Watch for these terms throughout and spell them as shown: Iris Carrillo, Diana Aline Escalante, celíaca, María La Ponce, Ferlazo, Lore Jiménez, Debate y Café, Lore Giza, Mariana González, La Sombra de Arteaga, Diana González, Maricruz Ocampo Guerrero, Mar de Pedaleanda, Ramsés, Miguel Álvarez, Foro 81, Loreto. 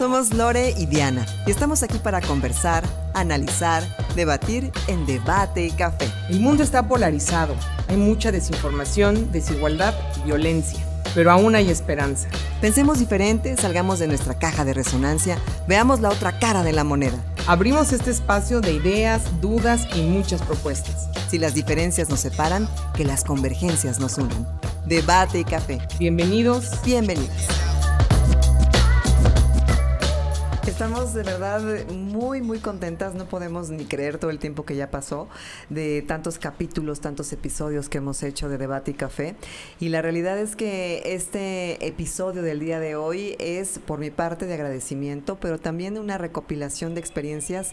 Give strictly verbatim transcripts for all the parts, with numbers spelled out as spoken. Somos Lore y Diana y estamos aquí para conversar, analizar, debatir en Debate y Café. El mundo está polarizado, hay mucha desinformación, desigualdad y violencia, pero aún hay esperanza. Pensemos diferente, salgamos de nuestra caja de resonancia, veamos la otra cara de la moneda. Abrimos este espacio de ideas, dudas y muchas propuestas. Si las diferencias nos separan, que las convergencias nos unan. Debate y Café. Bienvenidos, bienvenidas. Estamos de verdad muy, muy contentas. No podemos ni creer todo el tiempo que ya pasó de tantos capítulos, tantos episodios que hemos hecho de Debate y Café. Y la realidad es que este episodio del día de hoy es, por mi parte, de agradecimiento, pero también una recopilación de experiencias,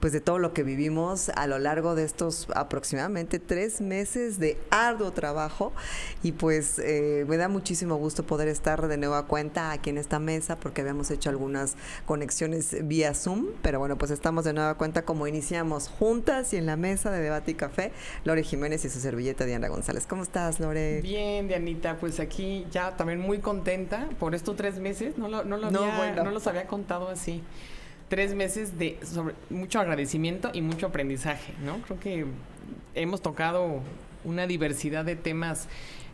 pues, de todo lo que vivimos a lo largo de estos aproximadamente tres meses de arduo trabajo. Y pues eh, me da muchísimo gusto poder estar de nueva cuenta aquí en esta mesa, porque habíamos hecho algunas conexiones vía Zoom, pero bueno, pues estamos de nueva cuenta como iniciamos, juntas y en la mesa de Debate y Café, Lore Jiménez y su servilleta Diana González. ¿Cómo estás, Lore? Bien, Dianita, pues aquí ya también muy contenta por estos tres meses, no, lo, no, lo no, había, bueno. no los había contado así. Tres meses de sobre mucho agradecimiento y mucho aprendizaje, ¿no? Creo que hemos tocado una diversidad de temas,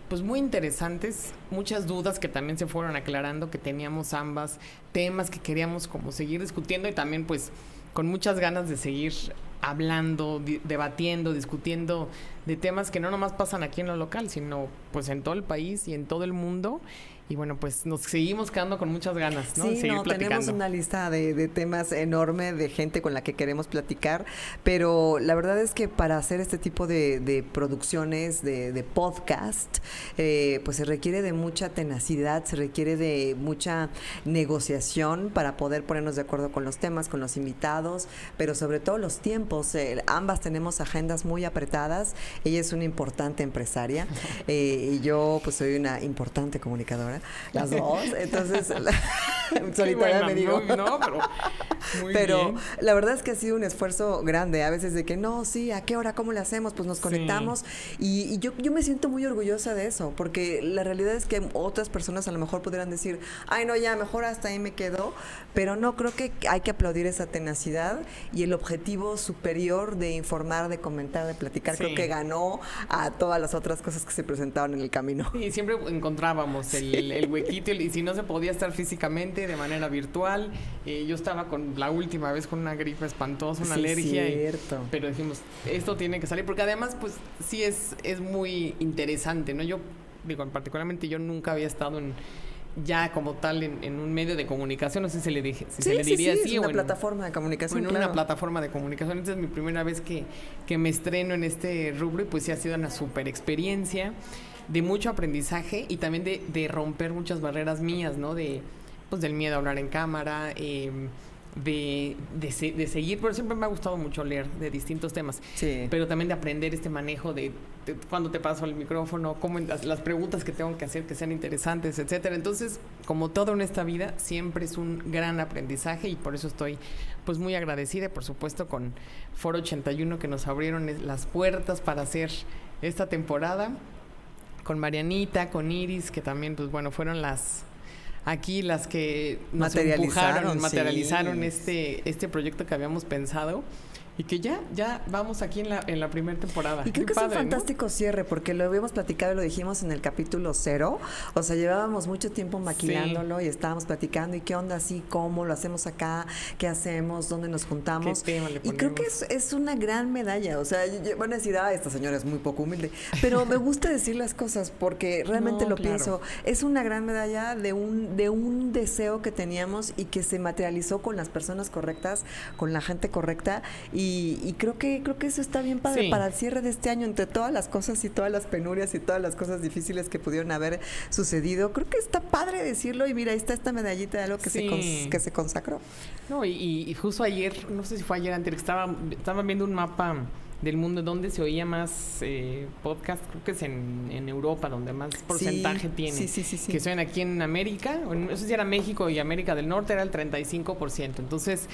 pues, muy interesantes, muchas dudas que también se fueron aclarando, que teníamos ambas, temas que queríamos como seguir discutiendo y también, pues, con muchas ganas de seguir hablando, di- debatiendo, discutiendo de temas que no nomás pasan aquí en lo local, sino pues en todo el país y en todo el mundo. Y bueno, pues nos seguimos quedando con muchas ganas, ¿no? Sí, seguir no, platicando. Tenemos una lista de, de temas enorme, de gente con la que queremos platicar, pero la verdad es que para hacer este tipo de, de producciones, de, de podcast, eh, pues se requiere de mucha tenacidad, se requiere de mucha negociación para poder ponernos de acuerdo con los temas, con los invitados, pero sobre todo los tiempos. Eh, ambas tenemos agendas muy apretadas. Ella es una importante empresaria eh, y yo, pues, soy una importante comunicadora. Las dos, entonces solitaria buena, me digo no, no, pero, muy pero bien. La verdad es que ha sido un esfuerzo grande, a veces de que no, sí, ¿a qué hora? ¿Cómo le hacemos? Pues nos conectamos, sí. y, y yo, yo me siento muy orgullosa de eso, porque la realidad es que otras personas a lo mejor pudieran decir, ay no, ya mejor hasta ahí me quedo, pero no, creo que hay que aplaudir esa tenacidad y el objetivo superior de informar, de comentar, de platicar. Sí. Creo que ganó a todas las otras cosas que se presentaban en el camino. Y siempre encontrábamos el El, el huequito, y si no se podía estar físicamente, de manera virtual. Eh, yo estaba con la última vez con una gripe espantosa, una sí, alergia. Cierto. Y, pero dijimos, esto tiene que salir, porque además, pues, sí es, es muy interesante, ¿no? Yo, digo, particularmente yo nunca había estado en... ya como tal en, en un medio de comunicación, no sé si se le dije, si sí, se le diría así. Sí, sí, es una bueno, plataforma de comunicación. Bueno, claro. Una plataforma de comunicación. Esta es mi primera vez que, que me estreno en este rubro y pues sí ha sido una super experiencia de mucho aprendizaje y también de, de romper muchas barreras mías, ¿no? De, pues, del miedo a hablar en cámara, eh, de, de, se, de seguir, pero siempre me ha gustado mucho leer de distintos temas. Sí. Pero también de aprender este manejo de, de cuándo te paso el micrófono, cómo las, las preguntas que tengo que hacer que sean interesantes, etcétera. Entonces, como todo en esta vida, siempre es un gran aprendizaje y por eso estoy, pues, muy agradecida, por supuesto, con Foro ochenta y uno, que nos abrieron las puertas para hacer esta temporada, con Marianita, con Iris, que también, pues, bueno, fueron las... aquí las que nos empujaron, materializaron sí. este, este proyecto que habíamos pensado y que ya, ya vamos aquí en la, en la primera temporada. Y creo Qué que padre, es un fantástico, ¿no?, cierre, porque lo habíamos platicado y lo dijimos en el capítulo cero. O sea, llevábamos mucho tiempo maquinándolo, sí, y estábamos platicando, y qué onda, así, cómo lo hacemos acá, qué hacemos, dónde nos juntamos. ¿Qué tema le ponemos? Y creo que es, es una gran medalla. O sea, yo, yo, van a decir, ah, esta señora es muy poco humilde, pero me gusta decir las cosas porque realmente no, lo claro. pienso. Es una gran medalla de un, de un deseo que teníamos y que se materializó con las personas correctas, con la gente correcta. Y Y, y creo que creo que eso está bien padre, sí, para el cierre de este año, entre todas las cosas y todas las penurias y todas las cosas difíciles que pudieron haber sucedido. Creo que está padre decirlo y mira, ahí está esta medallita de algo que, sí, se, cons- que se consacró. No, y, y justo ayer, no sé si fue ayer antes, que estaba, estaba viendo un mapa del mundo donde se oía más eh, podcast, creo que es en, en Europa donde más porcentaje sí, tiene sí, sí, sí, sí. que suena. Aquí en América, en, no sé si era México y América del Norte, era el treinta y cinco por ciento. Entonces,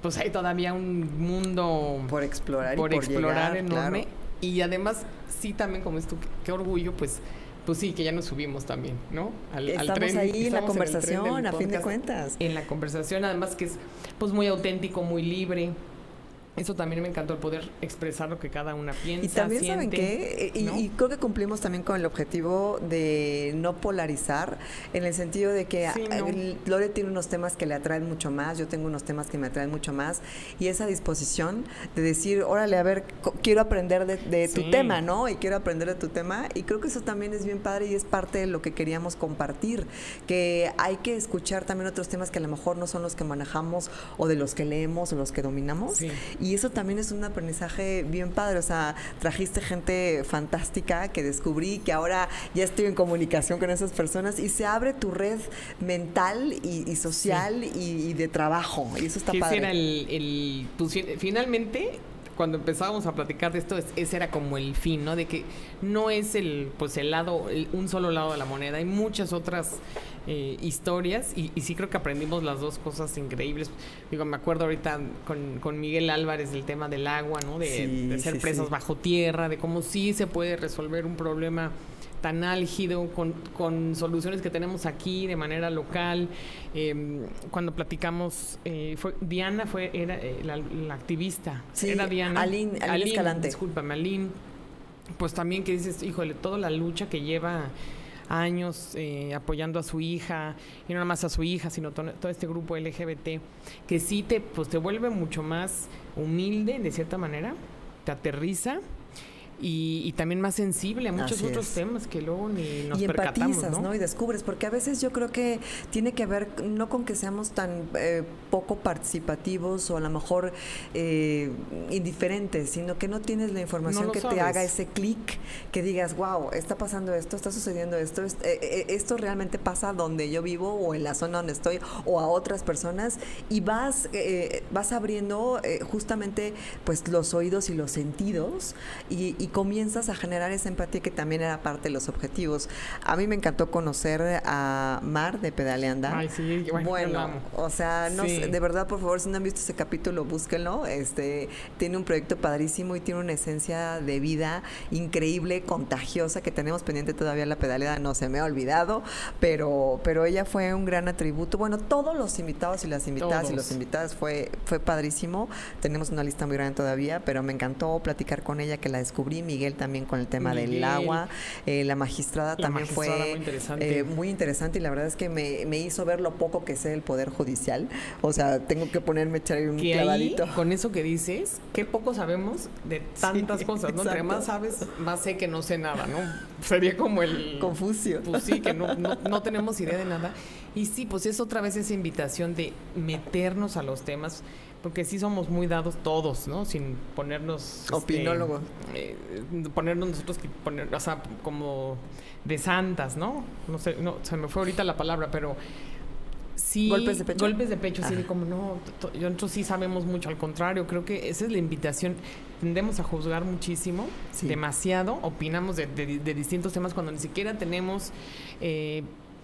pues hay todavía un mundo por explorar, por, y por explorar llegar, enorme. Claro. Y además, sí, también, como es tú, qué, qué orgullo, pues, pues sí, que ya nos subimos también, ¿no? Al, estamos al tren, ahí estamos en la conversación, en a podcast, fin de cuentas. En la conversación, además que es pues muy auténtico, muy libre. Eso también me encantó, el poder expresar lo que cada una piensa. Y también, siente, ¿saben qué? Y, ¿no? y creo que cumplimos también con el objetivo de no polarizar, en el sentido de que sí, no. Lore tiene unos temas que le atraen mucho más, yo tengo unos temas que me atraen mucho más, y esa disposición de decir, órale, a ver, quiero aprender de, de sí. tu tema, ¿no? Y quiero aprender de tu tema, y creo que eso también es bien padre y es parte de lo que queríamos compartir, que hay que escuchar también otros temas que a lo mejor no son los que manejamos, o de los que leemos, o los que dominamos, sí. Y eso también es un aprendizaje bien padre, o sea, trajiste gente fantástica que descubrí, que ahora ya estoy en comunicación con esas personas y se abre tu red mental y, y social sí. y, y de trabajo, y eso está padre. Era el, el, pues, finalmente, cuando empezábamos a platicar de esto, ese era como el fin, ¿no? De que no es el, pues, el lado, el, un solo lado de la moneda, hay muchas otras Eh, historias y, y sí creo que aprendimos las dos cosas increíbles. Digo, me acuerdo ahorita con, con Miguel Álvarez el tema del agua, ¿no? De, sí, de ser sí, presas sí. bajo tierra, de cómo sí se puede resolver un problema tan álgido con, con soluciones que tenemos aquí de manera local. Eh, cuando platicamos, eh, fue, Diana fue era eh, la, la activista, sí, era Diana Aline, Aline, Aline Escalante. Discúlpame, Aline. Pues también que dices, híjole, toda la lucha que lleva años eh, apoyando a su hija, y no nada más a su hija, sino to todo este grupo L G B T, que sí te, pues, te vuelve mucho más humilde, de cierta manera, te aterriza, Y, y también más sensible a muchos Así otros es. temas que luego ni nos y percatamos, empatizas, ¿no? ¿no? Y descubres, porque a veces yo creo que tiene que ver no con que seamos tan eh, poco participativos o a lo mejor eh, indiferentes, sino que no tienes la información no que sabes. te haga ese clic, que digas, wow, está pasando esto, está sucediendo esto, es, eh, esto realmente pasa donde yo vivo o en la zona donde estoy o a otras personas, y vas, eh, vas abriendo eh, justamente pues los oídos y los sentidos y, y Y comienzas a generar esa empatía que también era parte de los objetivos. A mí me encantó conocer a Mar de Pedaleanda. Ay, sí, bueno, bueno o sea, no sí. sé, de verdad, por favor, si no han visto ese capítulo, búsquenlo. Este, tiene un proyecto padrísimo y tiene una esencia de vida increíble, contagiosa, que tenemos pendiente todavía la pedaleada, no se me ha olvidado, pero, pero ella fue un gran atributo. Bueno, todos los invitados y las invitadas todos. y los invitadas fue, fue padrísimo. Tenemos una lista muy grande todavía, pero me encantó platicar con ella, que la descubrí. Miguel también con el tema Miguel, del agua, eh, la magistrada la también magistrada fue muy interesante. Eh, muy interesante, y la verdad es que me, me hizo ver lo poco que sé del Poder Judicial, o sea, tengo que ponerme a echar un que clavadito. Ahí, con eso que dices, qué poco sabemos de tantas sí, cosas, ¿no? Exacto. Entre más sabes, más sé que no sé nada, ¿no? Sería como el... Confucio. Pues sí, que no, no, no tenemos idea de nada. Y sí, pues es otra vez esa invitación de meternos a los temas, porque sí somos muy dados todos, ¿no? Sin ponernos... Opinólogos. Este, eh, ponernos nosotros, poner, o sea, como de santas, ¿no? No sé, no, se me fue ahorita la palabra, pero... Sí, golpes de pecho. Golpes de pecho, ah. sí, de como no, yo, nosotros sí sabemos mucho, al contrario, creo que esa es la invitación. Tendemos a juzgar muchísimo, sí. demasiado, opinamos de, de, de distintos temas cuando ni siquiera tenemos eh,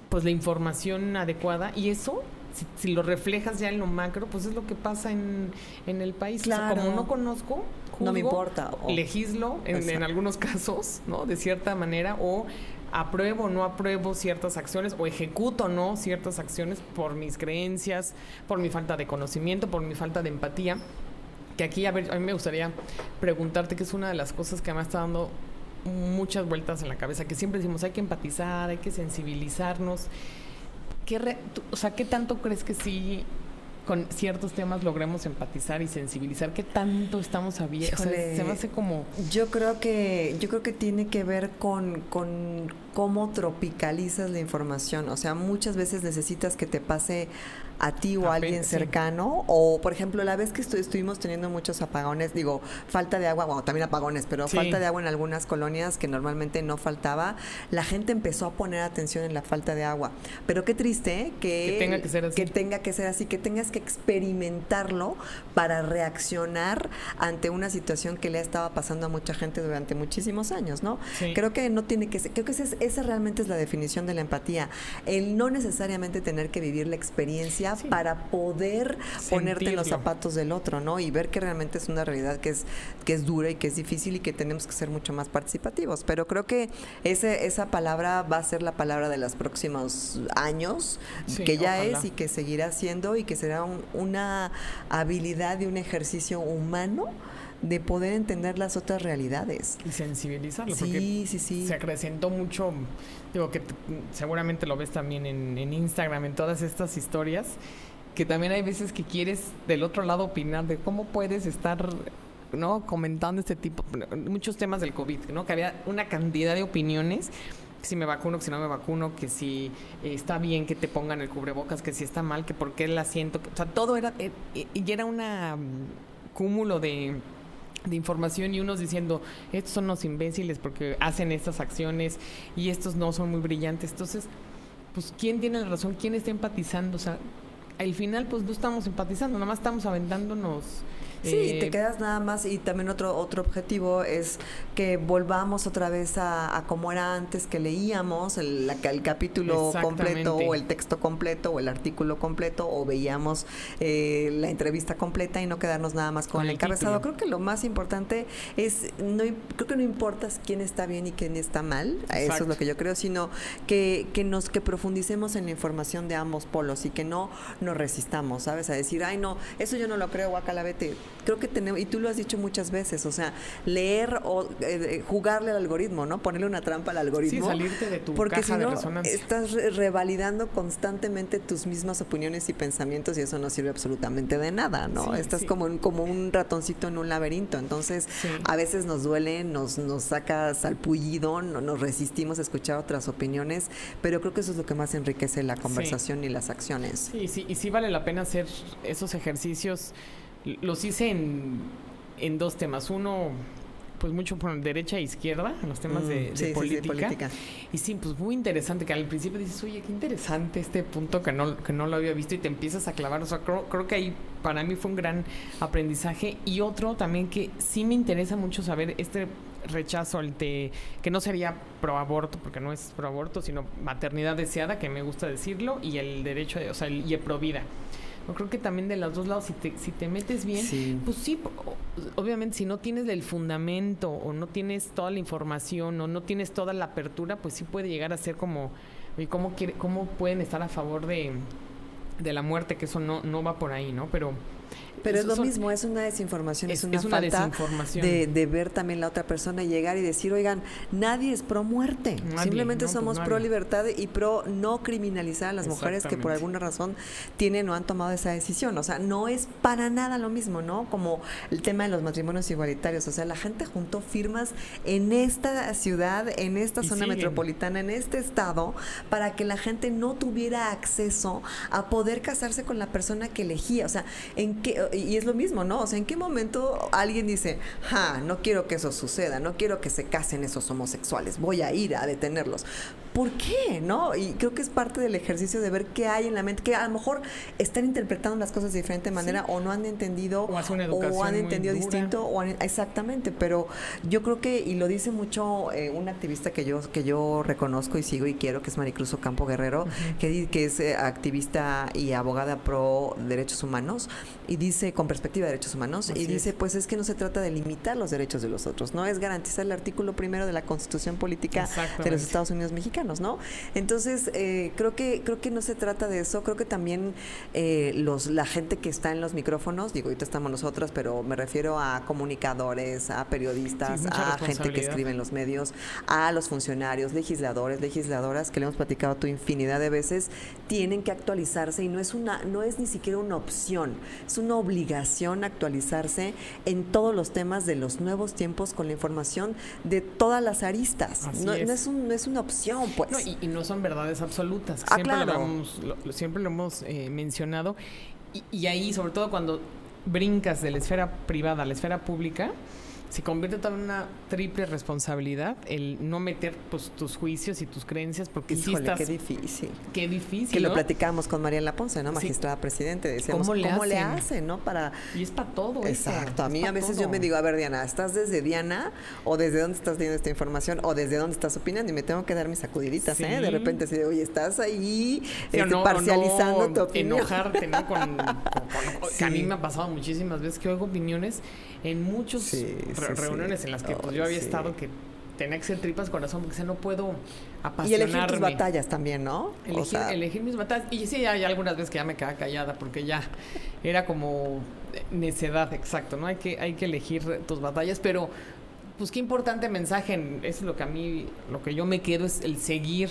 pues la información adecuada, y eso... Si, si lo reflejas ya en lo macro, pues es lo que pasa en, en el país. Claro. O sea, como no conozco, juzgo, no me importa, o... legislo en, en algunos casos, ¿no? De cierta manera, o apruebo o no apruebo ciertas acciones, o ejecuto o no ciertas acciones por mis creencias, por mi falta de conocimiento, por mi falta de empatía. Que aquí, a ver, a mí me gustaría preguntarte, que es una de las cosas que me está dando muchas vueltas en la cabeza, que siempre decimos, hay que empatizar, hay que sensibilizarnos. ¿Qué re, tú, o sea, ¿qué tanto crees que sí con ciertos temas logremos empatizar y sensibilizar? ¿Qué tanto estamos abiertos? O sea, se me hace como... Yo creo que, yo creo que tiene que ver con... con cómo tropicalizas la información, o sea, muchas veces necesitas que te pase a ti o a alguien cercano, sí. o por ejemplo, la vez que estu estuvimos teniendo muchos apagones, digo, falta de agua, bueno, también apagones, pero sí. falta de agua en algunas colonias que normalmente no faltaba, la gente empezó a poner atención en la falta de agua, pero qué triste ¿eh? que, que, tenga que, ser así. que tenga que ser así, que tengas que experimentarlo para reaccionar ante una situación que le estaba pasando a mucha gente durante muchísimos años, ¿no? Sí. Creo que no tiene que ser, creo que ese es esa realmente es la definición de la empatía, el no necesariamente tener que vivir la experiencia sí. para poder Sentirlo. ponerte en los zapatos del otro, ¿no? Y ver que realmente es una realidad que es, que es dura y que es difícil y que tenemos que ser mucho más participativos. Pero creo que ese, esa palabra va a ser la palabra de los próximos años, sí, que ya ojalá. es y que seguirá siendo, y que será un, una habilidad y un ejercicio humano de poder entender las otras realidades. Y sensibilizarlo, sí, porque sí, sí. se acrecentó mucho, digo que seguramente lo ves también en, en Instagram, en todas estas historias, que también hay veces que quieres del otro lado opinar de cómo puedes estar, ¿no?, comentando este tipo, muchos temas del COVID, ¿no?, que había una cantidad de opiniones, que si me vacuno, que si no me vacuno, que si eh, está bien que te pongan el cubrebocas, que si está mal, que por qué el asiento, que, o sea, todo era, eh, y era un um, cúmulo de... de información, y unos diciendo estos son los imbéciles porque hacen estas acciones y estos no son muy brillantes. Entonces, pues, ¿quién tiene la razón? ¿Quién está empatizando? O sea, al final, pues, no estamos empatizando, nada más estamos aventándonos. Sí, eh, te quedas nada más. Y también otro otro objetivo es que volvamos otra vez a, a como era antes, que leíamos el, el capítulo completo o el texto completo o el artículo completo, o veíamos eh, la entrevista completa, y no quedarnos nada más con, con el encabezado. Creo que lo más importante es, no creo que no importa quién está bien y quién está mal, Exacto. eso es lo que yo creo, sino que, que nos que profundicemos en la información de ambos polos, y que no nos resistamos, ¿sabes?, a decir, ay, no, eso yo no lo creo, guacalabete. Creo que tenemos, y tú lo has dicho muchas veces, o sea, leer o eh, jugarle al algoritmo, ¿no?, ponerle una trampa al algoritmo. Sí, salirte de tu porque caja si no, de resonancia. Estás re revalidando constantemente tus mismas opiniones y pensamientos, y eso no sirve absolutamente de nada, ¿no? Sí, estás sí. como, como un ratoncito en un laberinto. Entonces, sí. a veces nos duele, nos, nos saca salpullido, no, nos resistimos a escuchar otras opiniones, pero creo que eso es lo que más enriquece la conversación sí. y las acciones. Sí, sí, y sí vale la pena hacer esos ejercicios. Los hice en, en dos temas. Uno, pues mucho por derecha e izquierda, en los temas mm, de, de, sí, política. Sí, de política. Y sí, pues muy interesante, que al principio dices, oye, qué interesante este punto, que no, que no lo había visto, y te empiezas a clavar. O sea, creo, creo que ahí para mí fue un gran aprendizaje. Y otro también que sí me interesa mucho saber, este rechazo al te, que no sería pro aborto, porque no es pro aborto, sino maternidad deseada, que me gusta decirlo, y el derecho, de, o sea, el, y el pro vida. Yo creo que también de los dos lados, si te, si te metes bien, sí. pues sí, obviamente si no tienes el fundamento, o no tienes toda la información, o no tienes toda la apertura, pues sí puede llegar a ser como, ¿y cómo, quiere, cómo pueden estar a favor de, de la muerte? Que eso no, no va por ahí, ¿no? Pero... Pero es lo son, mismo, es una desinformación, es, es una, es una falta de, de ver también la otra persona, y llegar y decir, oigan, nadie es pro muerte, nadie, simplemente no, somos pues pro libertad y pro no criminalizar a las mujeres que por alguna razón tienen o han tomado esa decisión. O sea, no es para nada lo mismo, ¿no? Como el tema de los matrimonios igualitarios. O sea, la gente juntó firmas en esta ciudad, en esta y zona siguen. metropolitana, en este estado, para que la gente no tuviera acceso a poder casarse con la persona que elegía. O sea, en qué... Y es lo mismo, ¿no? O sea, ¿en qué momento alguien dice, ja, no quiero que eso suceda, no quiero que se casen esos homosexuales, voy a ir a detenerlos? ¿Por qué? ¿No? Y creo que es parte del ejercicio de ver qué hay en la mente, que a lo mejor están interpretando las cosas de diferente manera, sí. o no han entendido, o, hace una educación o han entendido muy dura. distinto, o han, exactamente. Pero yo creo que, y lo dice mucho eh, una activista que yo que yo reconozco y sigo y quiero, que es Maricruz Ocampo Guerrero, uh-huh. que, que es eh, activista y abogada pro derechos humanos, y dice, con perspectiva de derechos humanos, Así y dice, es. pues es que no se trata de limitar los derechos de los otros, ¿no? Es garantizar el artículo primero de la Constitución Política de los Estados Unidos Mexicanos, ¿no? Entonces, eh, creo que creo que no se trata de eso. Creo que también eh, los la gente que está en los micrófonos, digo, ahorita estamos nosotros, pero me refiero a comunicadores, a periodistas, sí, a gente que escribe en los medios, a los funcionarios, legisladores, legisladoras, que le hemos platicado tú infinidad de veces, tienen que actualizarse, y no es una no es ni siquiera una opción, es una obligación obligación actualizarse en todos los temas de los nuevos tiempos, con la información de todas las aristas. No es. No, es un, no es una opción, pues. No, y, y no son verdades absolutas. Ah, siempre, claro. lo hemos, lo, siempre lo hemos eh, mencionado. Y, y ahí, sobre todo cuando brincas de la esfera privada a la esfera pública, se convierte también en una triple responsabilidad el no meter pues, tus juicios y tus creencias, porque híjole, sí estás... qué difícil. Qué difícil, Que ¿no? lo platicamos con María La Ponce, ¿no? Magistrada sí. presidente, decíamos, ¿cómo le ¿cómo hacen? Le hacen, ¿no? Para... Y es para todo. Exacto. Eso. A mí a veces todo. Yo me digo, a ver, Diana, ¿estás desde Diana o desde dónde estás leyendo esta información o desde dónde estás opinando? Y me tengo que dar mis sacudiditas, sí. ¿eh? De repente, así de, oye, estás ahí sí, este, no, parcializando no, tu opinión. Enojarte, ¿no? Con, con, con sí. que a mí me ha pasado muchísimas veces que oigo opiniones en muchas sí, re sí, reuniones sí. en las que pues, oh, yo había sí. estado que tenía que ser tripas corazón porque o sea, no puedo apasionarme. Y elegir tus batallas también, ¿no? Elegir, o sea, elegir mis batallas. Y sí, hay algunas veces que ya me quedaba callada porque ya era como necedad, exacto, ¿no? Hay que, hay que elegir tus batallas, pero pues qué importante mensaje. Eso es lo que a mí, lo que yo me quedo es el seguir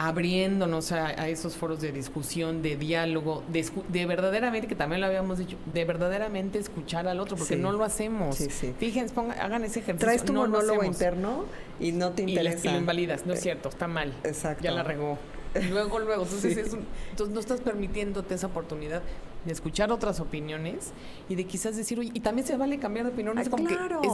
abriéndonos a, a esos foros de discusión, de diálogo, de, de verdaderamente, que también lo habíamos dicho, de verdaderamente escuchar al otro, porque sí. no lo hacemos. Sí, sí. Fíjense, pongan, hagan ese ejercicio. Traes tu no monólogo interno y no te interesa. Y, la, y lo invalidas, no es cierto, está mal. Exacto. Ya la regó. Luego, luego. Entonces, sí. es un, entonces no estás permitiéndote esa oportunidad de escuchar otras opiniones y de quizás decir, oye, y también se vale cambiar de opinión. Ay, es como claro. que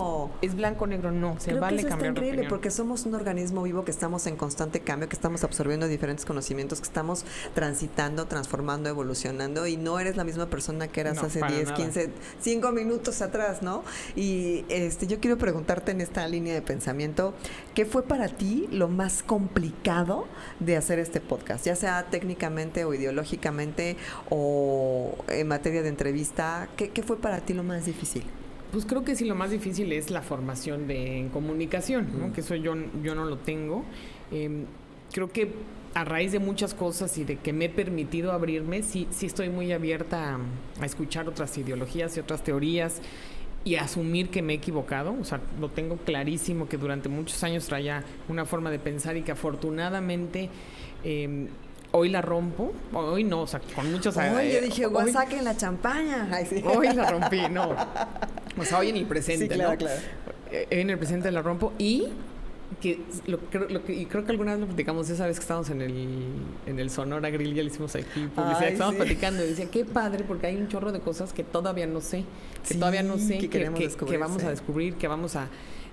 es, es blanco o negro, no, se Creo vale que eso cambiar está increíble de opinión. Porque somos un organismo vivo que estamos en constante cambio, que estamos absorbiendo diferentes conocimientos, que estamos transitando, transformando, evolucionando, y no eres la misma persona que eras no, hace diez, nada. quince, cinco minutos atrás, ¿no? Y este, yo quiero preguntarte en esta línea de pensamiento, ¿qué fue para ti lo más complicado de hacer este podcast? Ya sea técnicamente o ideológicamente o en materia de entrevista, ¿qué, qué fue para ti lo más difícil? Pues creo que sí, lo más difícil es la formación de en comunicación, ¿no? Mm. Que eso yo, yo no lo tengo. Eh, creo que a raíz de muchas cosas y de que me he permitido abrirme, sí, sí estoy muy abierta a, a escuchar otras ideologías y otras teorías y a asumir que me he equivocado. O sea, lo tengo clarísimo que durante muchos años traía una forma de pensar y que afortunadamente... Eh, hoy la rompo, hoy no, o sea, con muchos... Hoy yo dije, guau, saquen la champaña. Ay, sí. Hoy la rompí, no. O sea, hoy en el presente, sí, claro, ¿no? claro. En el presente la rompo y... que lo, lo que y creo que alguna vez lo platicamos esa vez que estábamos en el en el Sonora Grill, ya le hicimos aquí publicidad. Ay, estábamos sí. platicando y decía, qué padre, porque hay un chorro de cosas que todavía no sé, que sí, todavía no sé, que, que, que, que vamos a descubrir, que vamos a...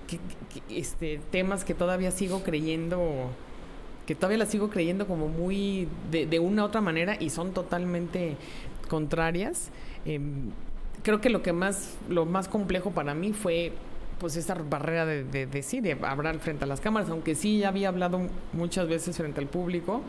Que, que, este temas que todavía sigo creyendo... que todavía las sigo creyendo como muy de, de una u otra manera y son totalmente contrarias. Eh, creo que lo que más lo más complejo para mí fue pues esta barrera de, de, de sí, de hablar frente a las cámaras, aunque sí ya había hablado muchas veces frente al público.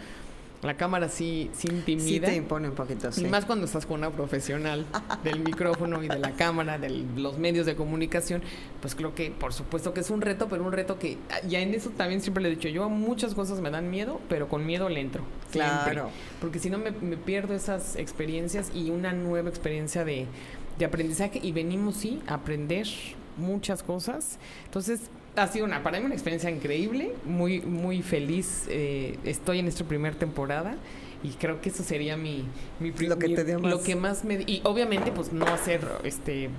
La cámara sí, sí intimida. Sí te impone un poquito, sí. Y más cuando estás con una profesional del micrófono y de la cámara, de los medios de comunicación, pues creo que por supuesto que es un reto, pero un reto que ya en eso también siempre le he dicho, yo a muchas cosas me dan miedo, pero con miedo le entro. Claro. Siempre. Porque si no me, me pierdo esas experiencias y una nueva experiencia de, de aprendizaje y venimos, sí, a aprender muchas cosas. Entonces... ha sido una, para mí una experiencia increíble, muy muy feliz. Eh, estoy en esta primera temporada y creo que eso sería mi, mi lo que mi, te dio más. Lo que más me y obviamente pues no hacer este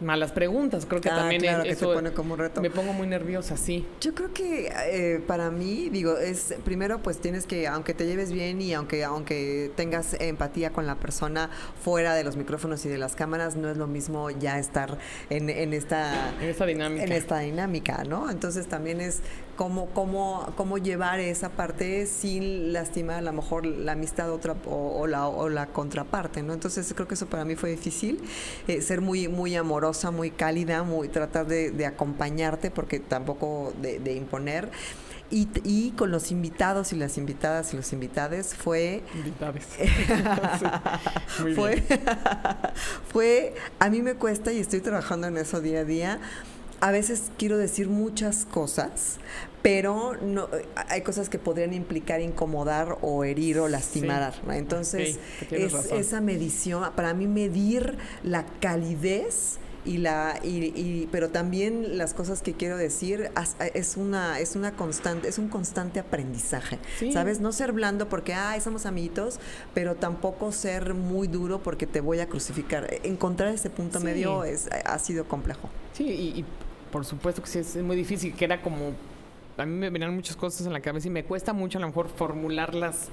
malas preguntas, creo que ah, también claro, es, que eso te pone como un reto. Me pongo muy nerviosa, sí. Yo creo que eh, para mí, digo, es primero pues tienes que, aunque te lleves bien y aunque aunque tengas empatía con la persona fuera de los micrófonos y de las cámaras, no es lo mismo ya estar en, en esta en esta dinámica. En esta dinámica, ¿no? Entonces también es cómo cómo cómo llevar esa parte sin lastimar a lo mejor la amistad otra o, o la o la contraparte, ¿no? Entonces creo que eso para mí fue difícil, eh, ser muy muy amorosa, muy cálida, muy tratar de, de acompañarte, porque tampoco de, de imponer. Y, y con los invitados y las invitadas y los invitades fue... Invitades. sí, muy fue, bien. fue... A mí me cuesta, y estoy trabajando en eso día a día, a veces quiero decir muchas cosas, pero no, hay cosas que podrían implicar incomodar o herir o lastimar, sí. ¿no? Entonces, okay, es, esa medición, para mí medir la calidez... y la y, y pero también las cosas que quiero decir es una es una constante es un constante aprendizaje, sí. ¿sabes? No ser blando porque ay, somos amiguitos, pero tampoco ser muy duro porque te voy a crucificar. Encontrar ese punto sí. medio es ha sido complejo. Sí, y, y por supuesto que sí es muy difícil, que era como a mí me venían muchas cosas en la cabeza y me cuesta mucho a lo mejor formularlas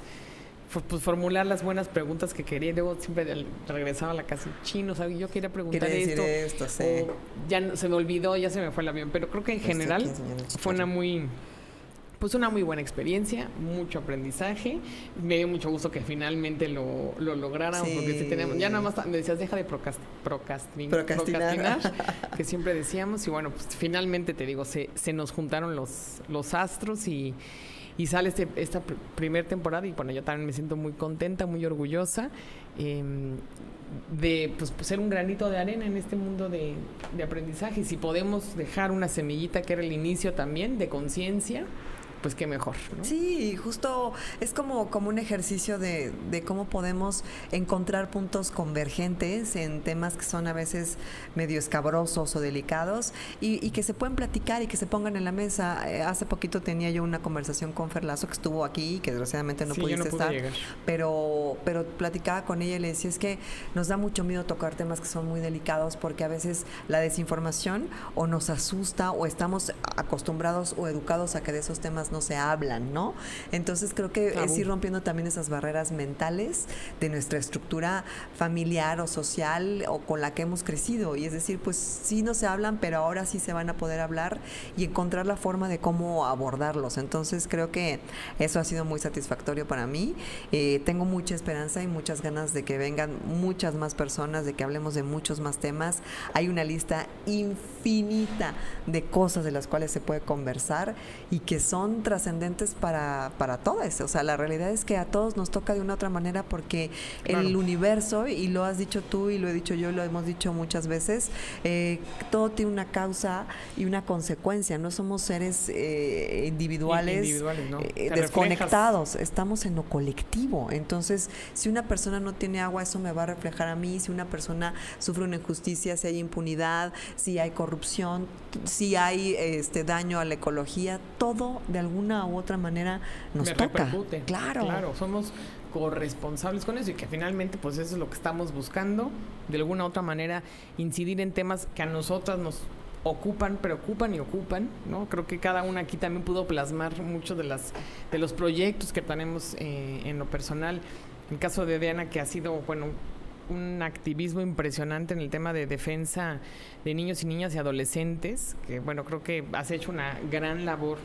pues, formular las buenas preguntas que quería. Luego siempre regresaba a la casa, chino, ¿sabes? Yo quería preguntar esto, esto sí. o ya se me olvidó, ya se me fue el avión. Pero creo que en general fue una muy... Pues una muy buena experiencia, mucho aprendizaje. Me dio mucho gusto que finalmente lo, lo lográramos, sí. porque si teníamos, ya nada más me decías, deja de procrast, procrastin, procrastinar, procrastinar que siempre decíamos. Y bueno, pues finalmente te digo, se, se nos juntaron los, los astros y, y sale este, esta pr primera temporada. Y bueno, yo también me siento muy contenta, muy orgullosa eh, de pues, ser un granito de arena en este mundo de, de aprendizaje. Y si podemos dejar una semillita, que era el inicio también, de conciencia, pues qué mejor, ¿no? Sí, justo es como, como un ejercicio de, de cómo podemos encontrar puntos convergentes en temas que son a veces medio escabrosos o delicados y, y que se pueden platicar y que se pongan en la mesa. Eh, hace poquito tenía yo una conversación con Ferlazo, que estuvo aquí y que desgraciadamente no sí, pudiste no estar, llegar. pero pero platicaba con ella y le decía, es que nos da mucho miedo tocar temas que son muy delicados porque a veces la desinformación o nos asusta o estamos acostumbrados o educados a que de esos temas no se hablan, ¿no? Entonces creo que Tabú. es ir rompiendo también esas barreras mentales de nuestra estructura familiar o social o con la que hemos crecido, y es decir, pues sí no se hablan, pero ahora sí se van a poder hablar y encontrar la forma de cómo abordarlos. Entonces creo que eso ha sido muy satisfactorio para mí. Eh, tengo mucha esperanza y muchas ganas de que vengan muchas más personas, de que hablemos de muchos más temas. Hay una lista infinita de cosas de las cuales se puede conversar y que son trascendentes para, para todos. O sea, la realidad es que a todos nos toca de una u otra manera porque claro. el universo, y lo has dicho tú y lo he dicho yo, lo hemos dicho muchas veces, eh, todo tiene una causa y una consecuencia. No somos seres eh, individuales, individuales ¿no? eh, desconectados, reflejas. Estamos en lo colectivo. Entonces, si una persona no tiene agua, eso me va a reflejar a mí. Si una persona sufre una injusticia, si hay impunidad, si hay corrupción, si hay este daño a la ecología, todo de alguna u otra manera nos Me toca. Repercute. Claro. Claro, somos corresponsables con eso y que finalmente pues eso es lo que estamos buscando, de alguna u otra manera incidir en temas que a nosotras nos ocupan, preocupan y ocupan, ¿no? Creo que cada una aquí también pudo plasmar mucho de las de los proyectos que tenemos eh, en lo personal. En el caso de Diana, que ha sido, bueno, un activismo impresionante en el tema de defensa de niños y niñas y adolescentes, que bueno, creo que has hecho una gran labor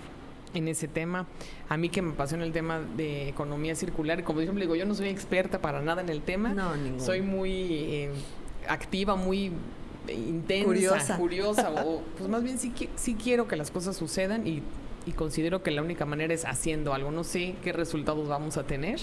en ese tema. A mí, que me apasiona el tema de economía circular, como siempre digo, yo no soy experta para nada en el tema, no, ningún. soy muy eh, activa, muy intensa, curiosa, curiosa o pues más bien sí, sí quiero que las cosas sucedan y, y considero que la única manera es haciendo algo. No sé qué resultados vamos a tener,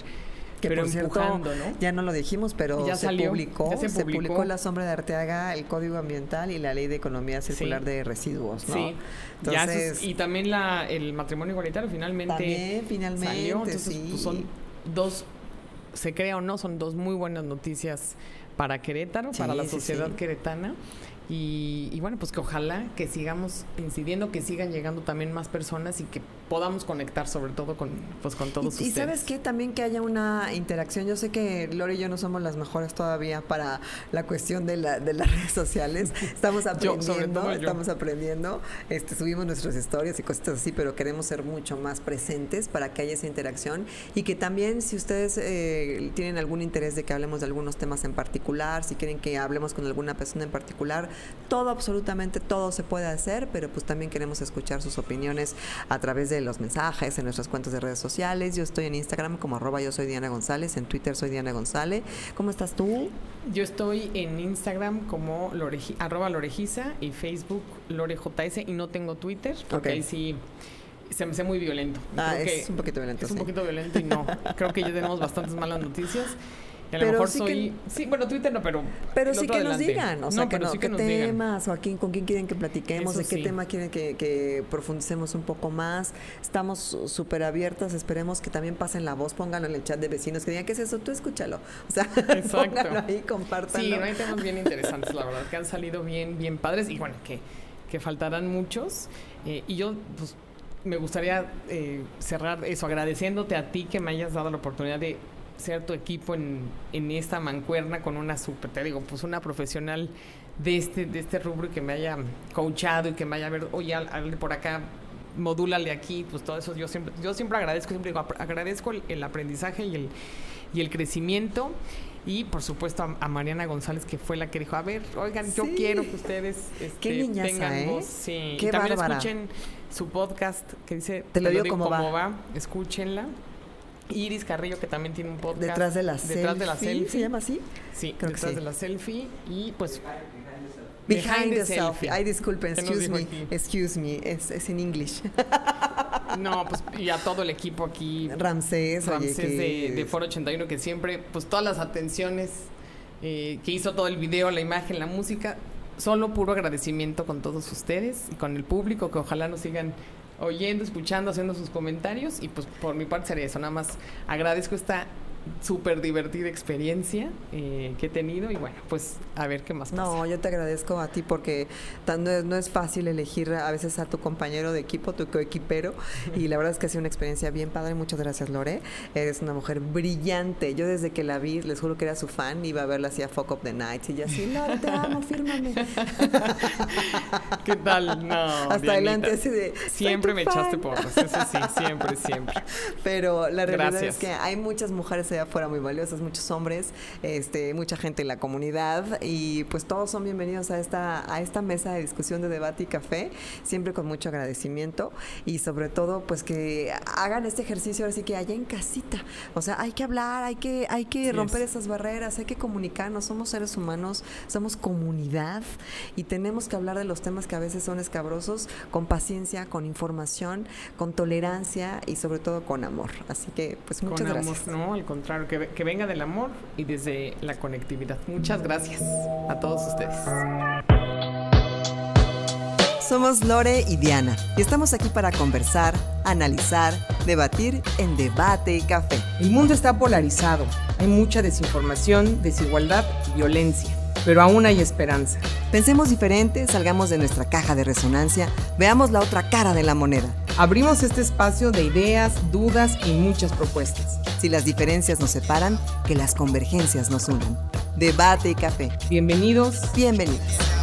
que pero por cierto, ¿no? ya no lo dijimos, pero ya se, salió, publicó, ya se publicó, se publicó La Sombra de Arteaga, el Código Ambiental y la Ley de Economía Circular sí. de Residuos, ¿no? Sí. Entonces, es, y también la, el matrimonio igualitario finalmente, también, finalmente salió. Entonces, sí. pues son dos, se crea o no, son dos muy buenas noticias para Querétaro, sí, para la sociedad sí, sí. queretana. Y, y bueno, pues que ojalá que sigamos incidiendo, que sigan llegando también más personas y que podamos conectar sobre todo con, pues, con todos y, ustedes. Y ¿sabes qué? También que haya una interacción. Yo sé que Lore y yo no somos las mejores todavía para la cuestión de, la, de las redes sociales. Estamos aprendiendo, yo, estamos yo. aprendiendo. Este, subimos nuestras historias y cosas así, pero queremos ser mucho más presentes para que haya esa interacción y que también, si ustedes eh, tienen algún interés de que hablemos de algunos temas en particular, si quieren que hablemos con alguna persona en particular, todo, absolutamente todo se puede hacer, pero pues también queremos escuchar sus opiniones a través de los mensajes, en nuestras cuentas de redes sociales. Yo estoy en Instagram como arroba yo soy Diana González, en Twitter soy Diana González. ¿Cómo estás tú? Yo estoy en Instagram como Lore, arroba Lore Giza, y Facebook Lore J S, y no tengo Twitter porque okay. ahí sí se me hace muy violento. Ah, creo es que un poquito violento. Es sí. un poquito violento y no, creo que ya tenemos bastantes malas noticias. A lo pero mejor sí soy, que, sí, bueno, Twitter no, pero pero sí que adelante. nos digan, o no, sea, que, no, sí que qué temas, digan. o a quién, con quién quieren que platiquemos, Eso de qué sí. tema quieren que, que profundicemos un poco más. Estamos súper abiertas, esperemos que también pasen la voz, pónganlo en el chat de vecinos, que digan, ¿qué es eso? Tú escúchalo. O sea, pónganlo ahí, compártanlo. Sí, hay temas bien interesantes, la verdad, que han salido bien, bien padres, y bueno, que, que faltarán muchos, eh, y yo, pues, me gustaría eh, cerrar eso, agradeciéndote a ti que me hayas dado la oportunidad de ser tu equipo en, en esta mancuerna con una super, te digo, pues una profesional de este de este rubro, y que me haya coachado y que me haya ver, oye, hazle por acá, modúlale aquí, pues todo eso yo siempre, yo siempre agradezco, siempre digo, agradezco el, el aprendizaje y el, y el crecimiento. Y por supuesto a, a Mariana González, que fue la que dijo, a ver, oigan, sí, yo quiero que ustedes este, qué niñaza, tengan ¿eh? voz. Sí. Qué y también bárbara. Escuchen su podcast que dice, te lo digo, digo cómo va. va, escúchenla. Iris Carrillo, que también tiene un podcast. Detrás de la, detrás de la selfie. ¿Se llama así? Sí, creo detrás que sí. de la selfie. Y pues... Behind, behind the, the selfie. Ay, disculpen, excuse me, aquí? excuse me, es, es en inglés. No, pues y a todo el equipo aquí. Ramsés. Ramsés oye, de, de Foro ochenta y uno, que siempre, pues todas las atenciones, eh, que hizo todo el video, la imagen, la música, solo puro agradecimiento con todos ustedes y con el público, que ojalá nos sigan oyendo, escuchando, haciendo sus comentarios. Y pues por mi parte sería eso, nada más agradezco esta súper divertida experiencia eh, que he tenido y bueno, pues a ver qué más pasa. No, yo te agradezco a ti porque tan, no, es, no es fácil elegir a veces a tu compañero de equipo, tu coequipero, y la verdad es que ha sido una experiencia bien padre. Muchas gracias, Lore, eres una mujer brillante. Yo desde que la vi, les juro que era su fan, iba a verla así a Fuck Up The Nights y ya así, Lore, te amo, fírmame. ¿Qué tal? No, hasta Dianita, adelante así de siempre me fan. Echaste porras, eso sí, siempre, siempre. Pero la realidad gracias. Es que hay muchas mujeres allá afuera muy valiosas, muchos hombres, este, mucha gente en la comunidad, y pues todos son bienvenidos a esta, a esta mesa de discusión de Debate y Café, siempre con mucho agradecimiento y sobre todo pues que hagan este ejercicio ahora sí que allá en casita, o sea, hay que hablar, hay que, hay que sí, romper es. esas barreras, hay que comunicarnos, somos seres humanos, somos comunidad y tenemos que hablar de los temas que a veces son escabrosos con paciencia, con información, con tolerancia y sobre todo con amor, así que pues muchas con gracias. Amor, ¿no? Al contrario, que, que venga del amor y desde la conectividad. Muchas gracias a todos ustedes. Somos Lore y Diana y estamos aquí para conversar, analizar, debatir en Debate y Café. El mundo está polarizado, hay mucha desinformación, desigualdad y violencia, pero aún hay esperanza. Pensemos diferente, salgamos de nuestra caja de resonancia, veamos la otra cara de la moneda. Abrimos este espacio de ideas, dudas y muchas propuestas. Si las diferencias nos separan, que las convergencias nos unan. Debate y Café. Bienvenidos, bienvenidas.